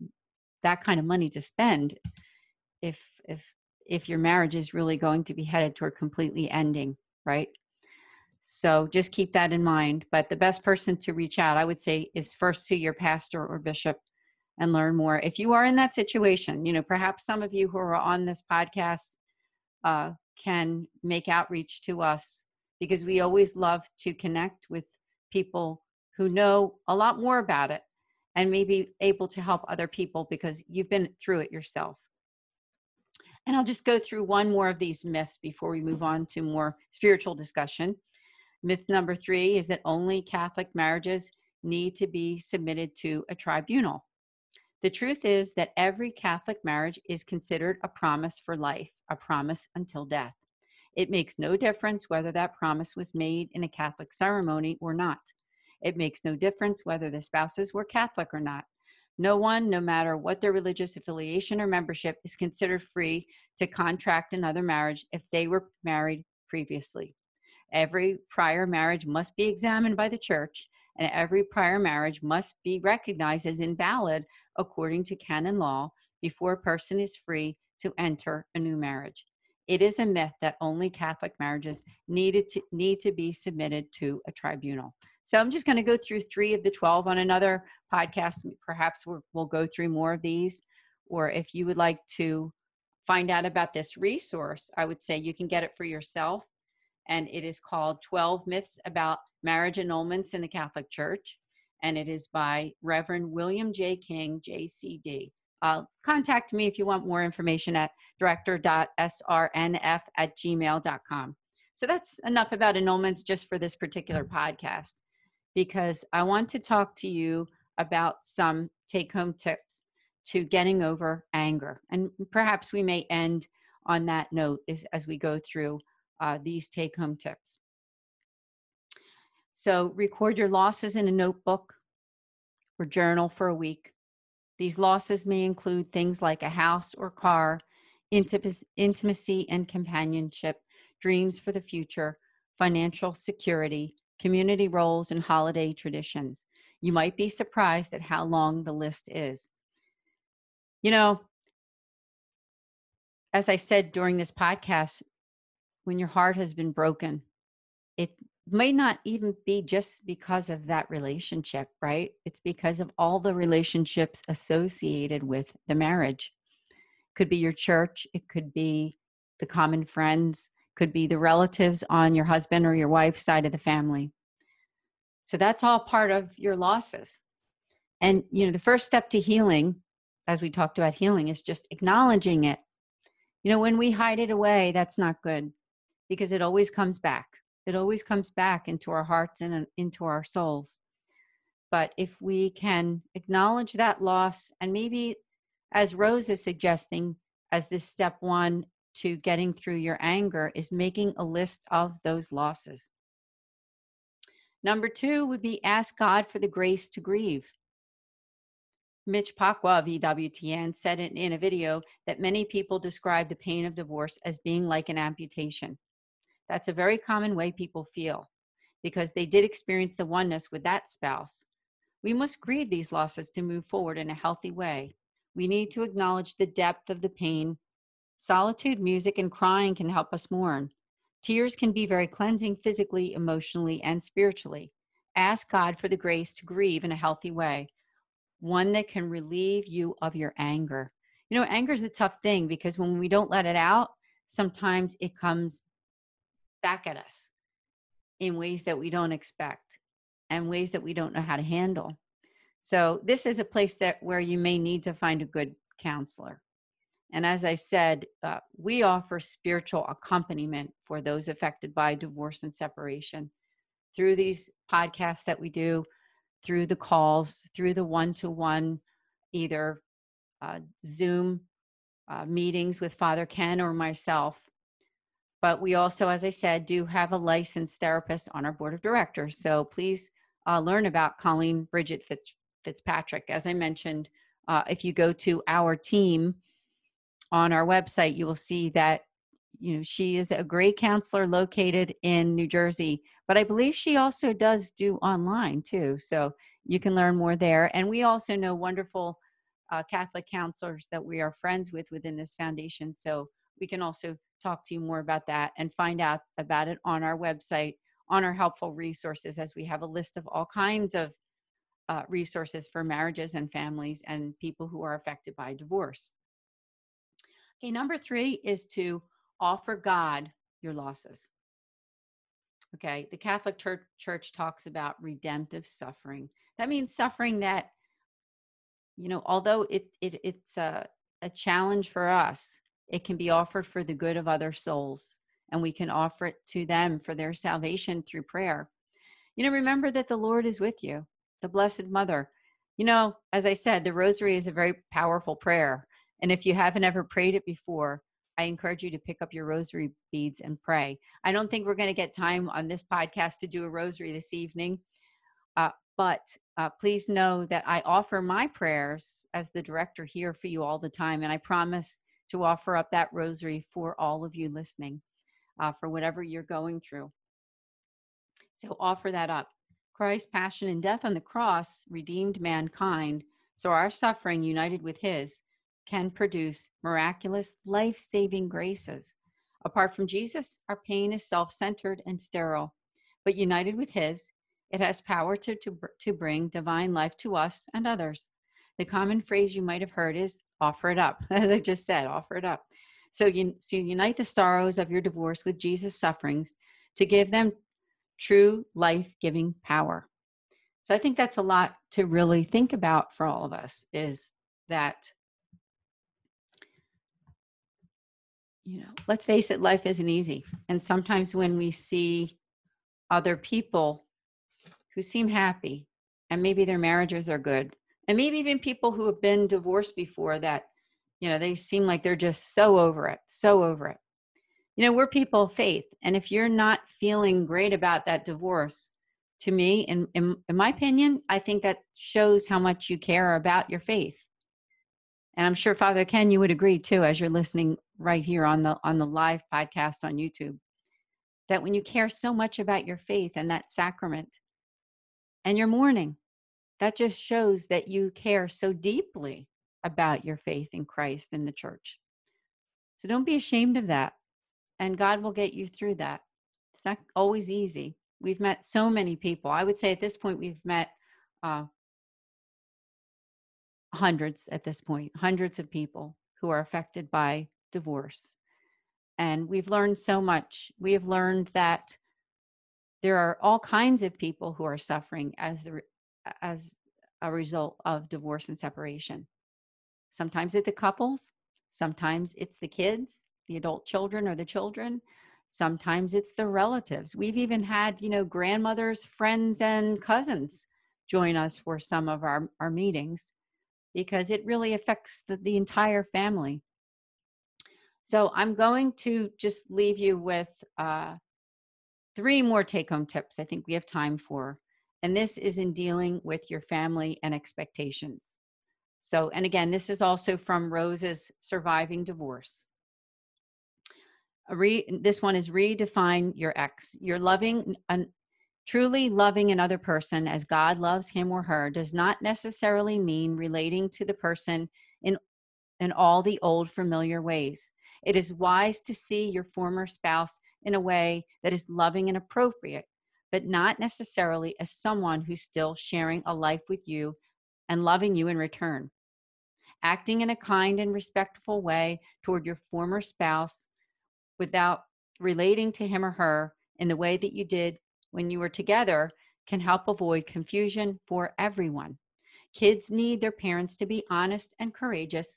that kind of money to spend if if if your marriage is really going to be headed toward completely ending, right? So just keep that in mind. But the best person to reach out, I would say, is first to your pastor or bishop and learn more. If you are in that situation, you know, perhaps some of you who are on this podcast uh, can make outreach to us because we always love to connect with people who know a lot more about it and may be able to help other people because you've been through it yourself. And I'll just go through one more of these myths before we move on to more spiritual discussion. Myth number three is that only Catholic marriages need to be submitted to a tribunal. The truth is that every Catholic marriage is considered a promise for life, a promise until death. It makes no difference whether that promise was made in a Catholic ceremony or not. It makes no difference whether the spouses were Catholic or not. No one, no matter what their religious affiliation or membership, is considered free to contract another marriage if they were married previously. Every prior marriage must be examined by the Church and every prior marriage must be recognized as invalid according to canon law before a person is free to enter a new marriage. It is a myth that only Catholic marriages needed to, need to be submitted to a tribunal. So I'm just going to go through three of the twelve on another podcast. Perhaps we'll, we'll go through more of these. Or if you would like to find out about this resource, I would say you can get it for yourself. And it is called twelve Myths About Marriage Annulments in the Catholic Church. And it is by Reverend William J. King, J C D. Uh, contact me if you want more information at director dot s r n f at gmail dot com. So that's enough about annulments just for this particular podcast, because I want to talk to you about some take-home tips to getting over anger. And perhaps we may end on that note as, as we go through uh, these take-home tips. So record your losses in a notebook or journal for a week. These losses may include things like a house or car, intimacy and companionship, dreams for the future, financial security, community roles, and holiday traditions. You might be surprised at how long the list is. You know, as I said during this podcast, when your heart has been broken, it may not even be just because of that relationship, right? It's because of all the relationships associated with the marriage. Could be your church. It could be the common friends. Could be the relatives on your husband or your wife's side of the family. So that's all part of your losses. And, you know, the first step to healing, as we talked about healing, is just acknowledging it. You know, when we hide it away, that's not good, because it always comes back. It always comes back into our hearts and into our souls. But if we can acknowledge that loss, and maybe, as Rose is suggesting, as this step one to getting through your anger, is making a list of those losses. Number two would be ask God for the grace to grieve. Mitch Pacwa of E W T N said in, in a video that many people describe the pain of divorce as being like an amputation. That's a very common way people feel, because they did experience the oneness with that spouse. We must grieve these losses to move forward in a healthy way. We need to acknowledge the depth of the pain. Solitude, music, and crying can help us mourn. Tears can be very cleansing physically, emotionally, and spiritually. Ask God for the grace to grieve in a healthy way, one that can relieve you of your anger. You know, anger is a tough thing, because when we don't let it out, sometimes it comes back at us in ways that we don't expect and ways that we don't know how to handle. So this is a place that where you may need to find a good counselor. And as I said, uh, we offer spiritual accompaniment for those affected by divorce and separation through these podcasts that we do, through the calls, through the one-to-one, either uh, Zoom uh, meetings with Father Ken or myself. But we also, as I said, do have a licensed therapist on our board of directors. So please uh, learn about Colleen Bridget Fitz, Fitzpatrick. As I mentioned, uh, if you go to our team on our website, you will see that, you know, she is a great counselor located in New Jersey. But I believe she also does do online too. So you can learn more there. And we also know wonderful uh, Catholic counselors that we are friends with within this foundation. So we can also talk to you more about that and find out about it on our website, on our helpful resources, as we have a list of all kinds of uh, resources for marriages and families and people who are affected by divorce. Okay, number three is to offer God your losses. Okay, the Catholic Church, Church talks about redemptive suffering. That means suffering that, you know, although it, it it's a, a challenge for us, it can be offered for the good of other souls, and we can offer it to them for their salvation through prayer. You know, remember that the Lord is with you, the Blessed Mother. You know, as I said, the Rosary is a very powerful prayer. And if you haven't ever prayed it before, I encourage you to pick up your rosary beads and pray. I don't think we're going to get time on this podcast to do a rosary this evening, uh, but uh, please know that I offer my prayers as the director here for you all the time, and I promise to offer up that rosary for all of you listening, uh, for whatever you're going through. So offer that up. Christ's passion and death on the cross redeemed mankind, so our suffering united with his can produce miraculous life-saving graces. Apart from Jesus, our pain is self-centered and sterile, but united with his, it has power to, to, to bring divine life to us and others. The common phrase you might have heard is, offer it up. As I just said, offer it up. So you, so you unite the sorrows of your divorce with Jesus' sufferings to give them true life-giving power. So I think that's a lot to really think about for all of us, is that, you know, let's face it, life isn't easy. And sometimes when we see other people who seem happy, and maybe their marriages are good, and maybe even people who have been divorced before, that, you know, they seem like they're just so over it, so over it. You know, we're people of faith. And if you're not feeling great about that divorce, to me, in, in, in my opinion, I think that shows how much you care about your faith. And I'm sure, Father Ken, you would agree too, as you're listening right here on the on the live podcast on YouTube, that when you care so much about your faith and that sacrament and your mourning, that just shows that you care so deeply about your faith in Christ and the church. So don't be ashamed of that. And God will get you through that. It's not always easy. We've met so many people. I would say at this point, we've met uh, hundreds at this point, hundreds of people who are affected by divorce. And we've learned so much. We have learned that there are all kinds of people who are suffering as, the, as a result of divorce and separation. Sometimes it's the couples. Sometimes it's the kids, the adult children or the children. Sometimes it's the relatives. We've even had, you know, grandmothers, friends, and cousins join us for some of our, our meetings, because it really affects the, the entire family. So I'm going to just leave you with uh, three more take-home tips I think we have time for. And this is in dealing with your family and expectations. So, and again, this is also from Rose's Surviving Divorce. Re, this one is redefine your ex. Your loving, un, truly loving another person as God loves him or her does not necessarily mean relating to the person in, in all the old familiar ways. It is wise to see your former spouse in a way that is loving and appropriate, but not necessarily as someone who's still sharing a life with you and loving you in return. Acting in a kind and respectful way toward your former spouse without relating to him or her in the way that you did when you were together can help avoid confusion for everyone. Kids need their parents to be honest and courageous,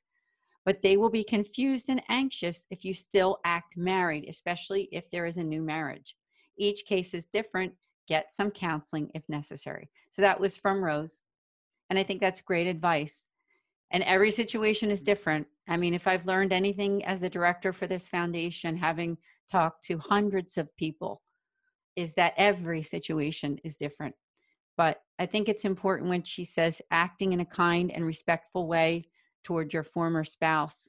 but they will be confused and anxious if you still act married, especially if there is a new marriage. Each case is different. Get some counseling if necessary. So that was from Rose. And I think that's great advice. And every situation is different. I mean, if I've learned anything as the director for this foundation, having talked to hundreds of people, is that every situation is different. But I think it's important when she says acting in a kind and respectful way toward your former spouse.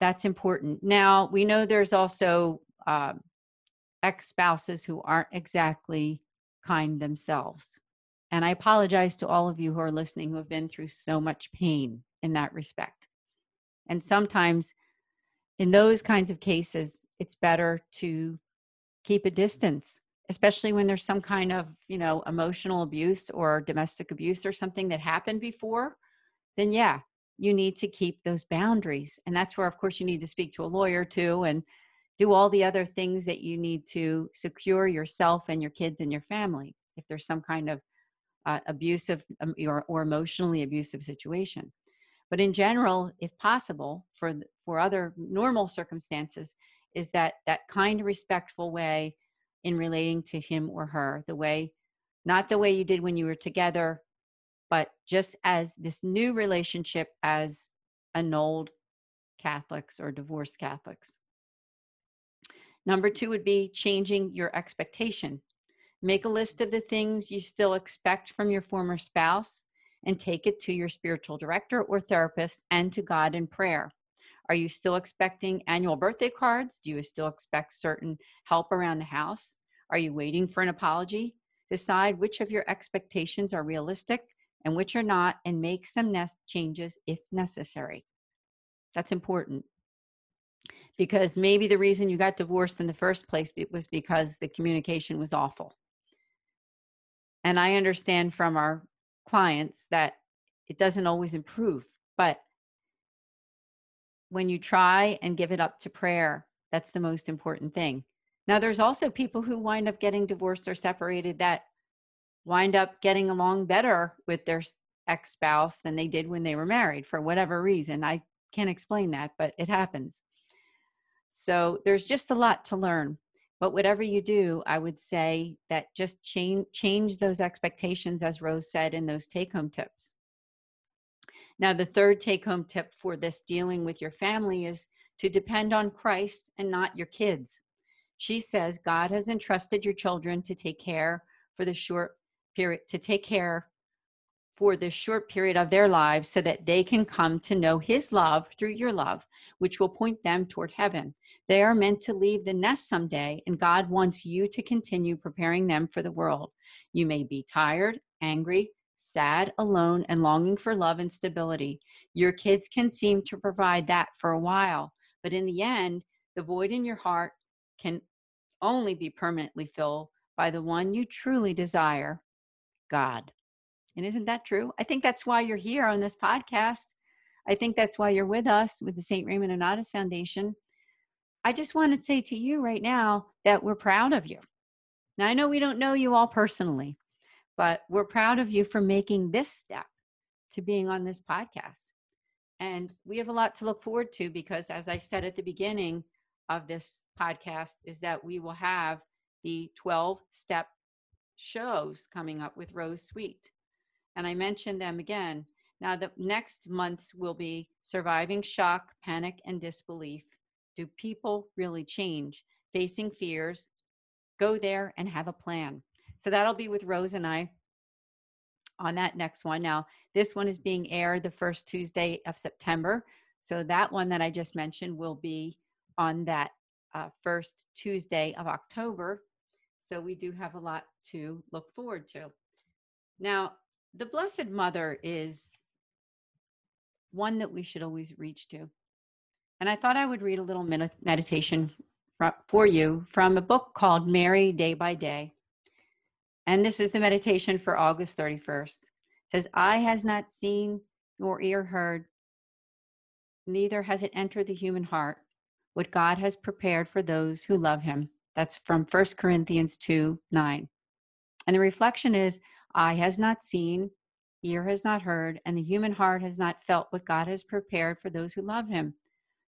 That's important. Now, we know there's also uh, ex-spouses who aren't exactly kind themselves. And I apologize to all of you who are listening who have been through so much pain in that respect. And sometimes in those kinds of cases, it's better to keep a distance, especially when there's some kind of, you know, emotional abuse or domestic abuse or something that happened before, then yeah, you need to keep those boundaries. And that's where, of course, you need to speak to a lawyer too and do all the other things that you need to secure yourself and your kids and your family if there's some kind of Uh, abusive um, or, or emotionally abusive situation. But in general, if possible, for for other normal circumstances, is that that kind of respectful way in relating to him or her, the way, not the way you did when you were together, but just as this new relationship as annulled Catholics or divorced Catholics. Number two would be changing your expectation. Make a list of the things you still expect from your former spouse and take it to your spiritual director or therapist and to God in prayer. Are you still expecting annual birthday cards? Do you still expect certain help around the house? Are you waiting for an apology? Decide which of your expectations are realistic and which are not, and make some ne- changes if necessary. That's important, because maybe the reason you got divorced in the first place was because the communication was awful. And I understand from our clients that it doesn't always improve, but when you try and give it up to prayer, that's the most important thing. Now, there's also people who wind up getting divorced or separated that wind up getting along better with their ex-spouse than they did when they were married for whatever reason. I can't explain that, but it happens. So there's just a lot to learn. But whatever you do, I would say that just change, change those expectations, as Rose said, in those take-home tips. Now, the third take-home tip for this dealing with your family is to depend on Christ and not your kids. She says, God has entrusted your children to take care for the short period, to take care for this short period of their lives so that they can come to know his love through your love, which will point them toward heaven. They are meant to leave the nest someday, and God wants you to continue preparing them for the world. You may be tired, angry, sad, alone, and longing for love and stability. Your kids can seem to provide that for a while, but in the end, the void in your heart can only be permanently filled by the one you truly desire, God. And isn't that true? I think that's why you're here on this podcast. I think that's why you're with us with the Saint Raymond Nonnatus Foundation. I just want to say to you right now that we're proud of you. Now, I know we don't know you all personally, but we're proud of you for making this step to being on this podcast. And we have a lot to look forward to because, as I said at the beginning of this podcast, is that we will have the twelve-step shows coming up with Rose Sweet. And I mentioned them again. Now, the next months will be Surviving Shock, Panic, and Disbelief. Do people really change? Facing fears. Go there and have a plan. So that'll be with Rose and I on that next one. Now, this one is being aired the first Tuesday of September. So that one that I just mentioned will be on that uh, first Tuesday of October. So we do have a lot to look forward to. Now, the Blessed Mother is one that we should always reach to. And I thought I would read a little med- meditation for you from a book called Mary Day by Day. And this is the meditation for August thirty-first. It says, Eye has not seen nor ear heard, neither has it entered the human heart, what God has prepared for those who love him. That's from First Corinthians two nine. And the reflection is, Eye has not seen, ear has not heard, and the human heart has not felt what God has prepared for those who love him.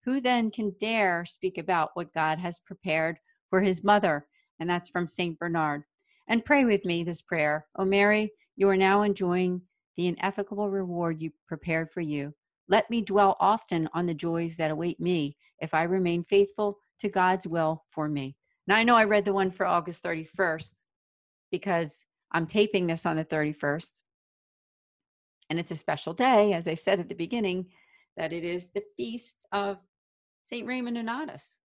Who then can dare speak about what God has prepared for his mother? And that's from Saint Bernard. And pray with me this prayer. O Mary, you are now enjoying the ineffable reward you prepared for you. Let me dwell often on the joys that await me if I remain faithful to God's will for me. Now, I know I read the one for August thirty-first because I'm taping this on the thirty-first, and it's a special day, as I said at the beginning, that it is the feast of Saint Raymond Nonnatus.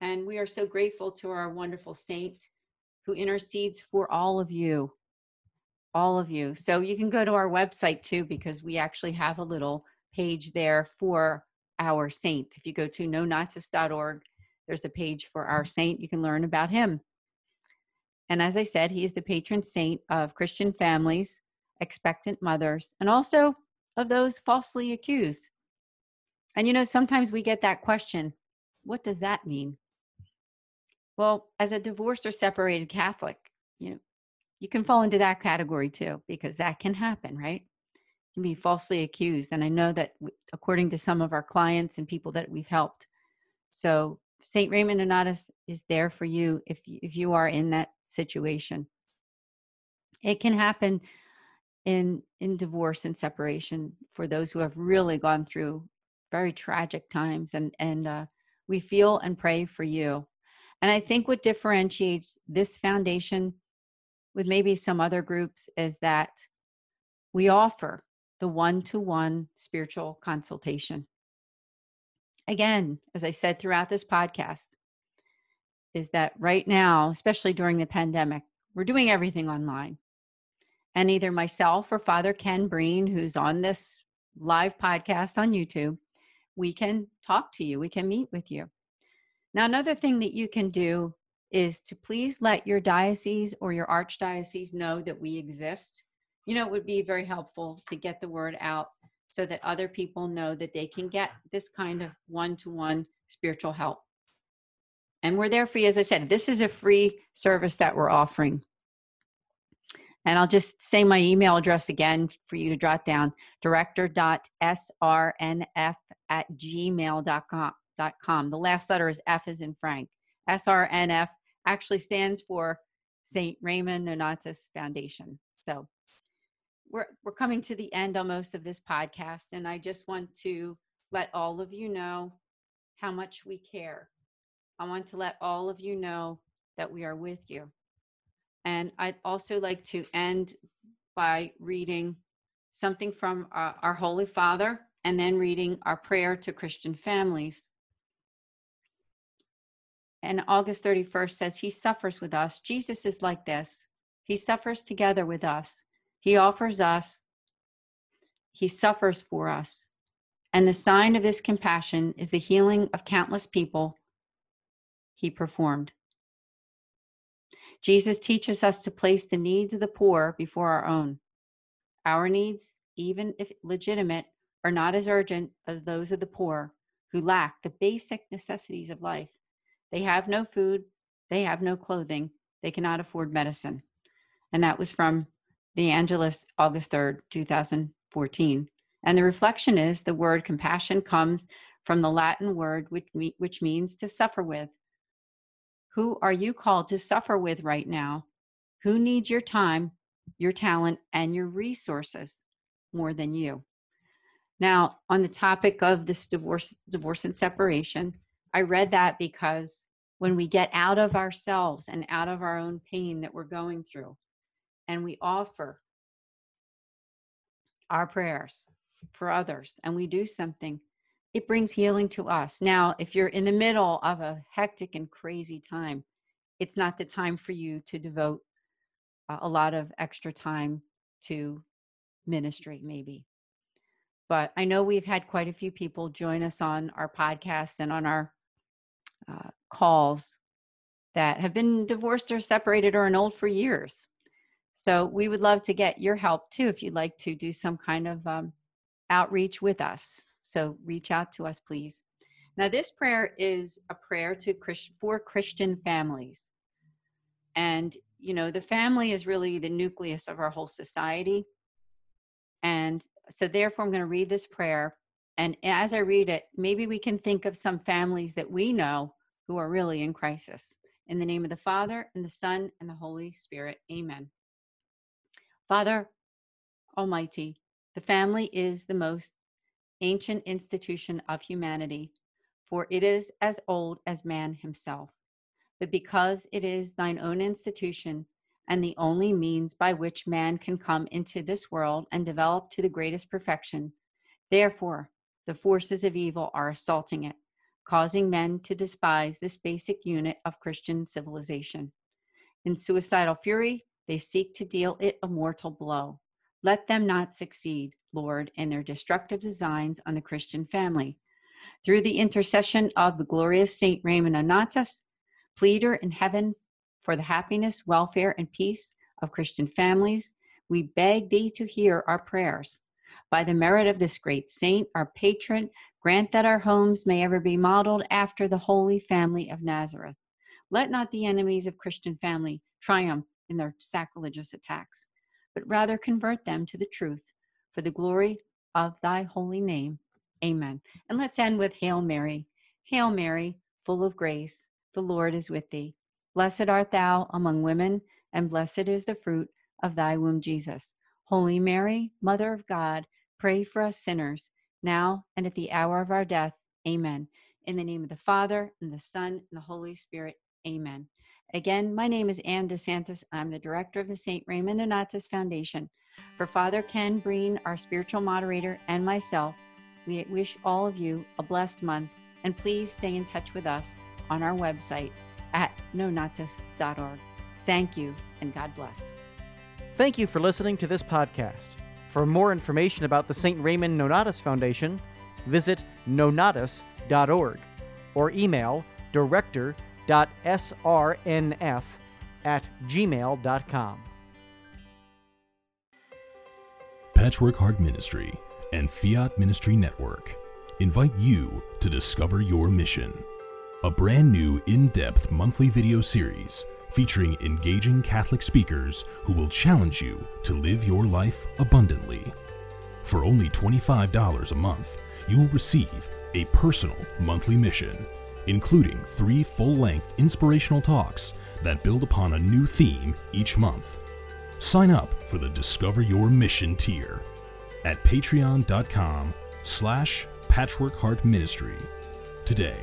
And we are so grateful to our wonderful saint who intercedes for all of you, all of you. So you can go to our website too, because we actually have a little page there for our saint. If you go to nonnatus dot org, there's a page for our saint. You can learn about him. And as I said, he is the patron saint of Christian families, expectant mothers, and also of those falsely accused. And you know, sometimes we get that question, what does that mean? Well, as a divorced or separated Catholic, you know, you can fall into that category too, because that can happen, right? You can be falsely accused. And I know that according to some of our clients and people that we've helped. So Saint Raymond Nonnatus is there for you if you, if you are in that situation. It can happen in in divorce and separation for those who have really gone through very tragic times, and and uh, we feel and pray for you. And I think what differentiates this foundation with maybe some other groups is that we offer the one-to-one spiritual consultation. Again, as I said throughout this podcast, is that right now, especially during the pandemic, We're doing everything online. And either myself or Father Ken Breen, who's on this live podcast on YouTube, we can talk to you. We can meet with you. Now, another thing that you can do is to please let your diocese or your archdiocese know that we exist. You know, it would be very helpful to get the word out so that other people know that they can get this kind of one-to-one spiritual help. And we're there for you. As I said, this is a free service that we're offering. And I'll just say my email address again for you to jot down, director dot s r n f at gmail dot com. The last letter is F as in Frank. S R N F actually stands for Saint Raymond Nonnatus Foundation. So we're, we're coming to the end almost of this podcast, and I just want to let all of you know how much we care. I want to let all of you know that we are with you. And I'd also like to end by reading something from our, our Holy Father and then reading our prayer to Christian families. And August thirty-first says, he suffers with us. Jesus is like this. He suffers together with us. He offers us. He suffers for us. And the sign of this compassion is the healing of countless people he performed. Jesus teaches us to place the needs of the poor before our own. Our needs, even if legitimate, are not as urgent as those of the poor who lack the basic necessities of life. They have no food, they have no clothing, they cannot afford medicine. And that was from the Angelus, August third, two thousand fourteen. And the reflection is the word compassion comes from the Latin word which, me- which means to suffer with. Who are you called to suffer with right now? Who needs your time, your talent, and your resources more than you? Now, on the topic of this divorce, divorce and separation, I read that because when we get out of ourselves and out of our own pain that we're going through, and we offer our prayers for others, and we do something, it brings healing to us. Now, if you're in the middle of a hectic and crazy time, it's not the time for you to devote a lot of extra time to ministry, maybe. But I know we've had quite a few people join us on our podcast and on our uh, calls that have been divorced or separated or annulled for years. So we would love to get your help too if you'd like to do some kind of um, outreach with us. So reach out to us, please. Now, this prayer is a prayer to Christ- for Christian families. And, you know, the family is really the nucleus of our whole society. And so therefore, I'm going to read this prayer. And as I read it, maybe we can think of some families that we know who are really in crisis. In the name of the Father, and the Son, and the Holy Spirit. Amen. Father Almighty, the family is the most ancient institution of humanity, for it is as old as man himself. But because it is thine own institution and the only means by which man can come into this world and develop to the greatest perfection, therefore the forces of evil are assaulting it, causing men to despise this basic unit of Christian civilization. In suicidal fury, they seek to deal it a mortal blow. Let them not succeed, Lord, in their destructive designs on the Christian family. Through the intercession of the glorious Saint Raymond Nonnatus, pleader in heaven for the happiness, welfare, and peace of Christian families, we beg thee to hear our prayers. By the merit of this great saint, our patron, grant that our homes may ever be modeled after the Holy Family of Nazareth. Let not the enemies of Christian family triumph in their sacrilegious attacks, but rather convert them to the truth, for the glory of thy holy name. Amen. And let's end with Hail Mary. Hail Mary, full of grace, the Lord is with thee. Blessed art thou among women, and blessed is the fruit of thy womb, Jesus. Holy Mary, Mother of God, pray for us sinners, now and at the hour of our death. Amen. In the name of the Father, and the Son, and the Holy Spirit. Amen. Again, my name is Anne DeSantis. I'm the director of the Saint Raymond Nonnatus Foundation. For Father Ken Breen, our spiritual moderator, and myself, we wish all of you a blessed month, and please stay in touch with us on our website at nonnatus dot org. Thank you, and God bless. Thank you for listening to this podcast. For more information about the Saint Raymond Nonnatus Foundation, visit nonnatus dot org or email director dot s r n f at gmail dot com. Patchwork Heart Ministry and Fiat Ministry Network invite you to discover your mission. A brand new in-depth monthly video series featuring engaging Catholic speakers who will challenge you to live your life abundantly. For only twenty-five dollars a month, you will receive a personal monthly mission, including three full-length inspirational talks that build upon a new theme each month. Sign up for the Discover Your Mission tier at patreon dot com slash patchwork heart ministry today.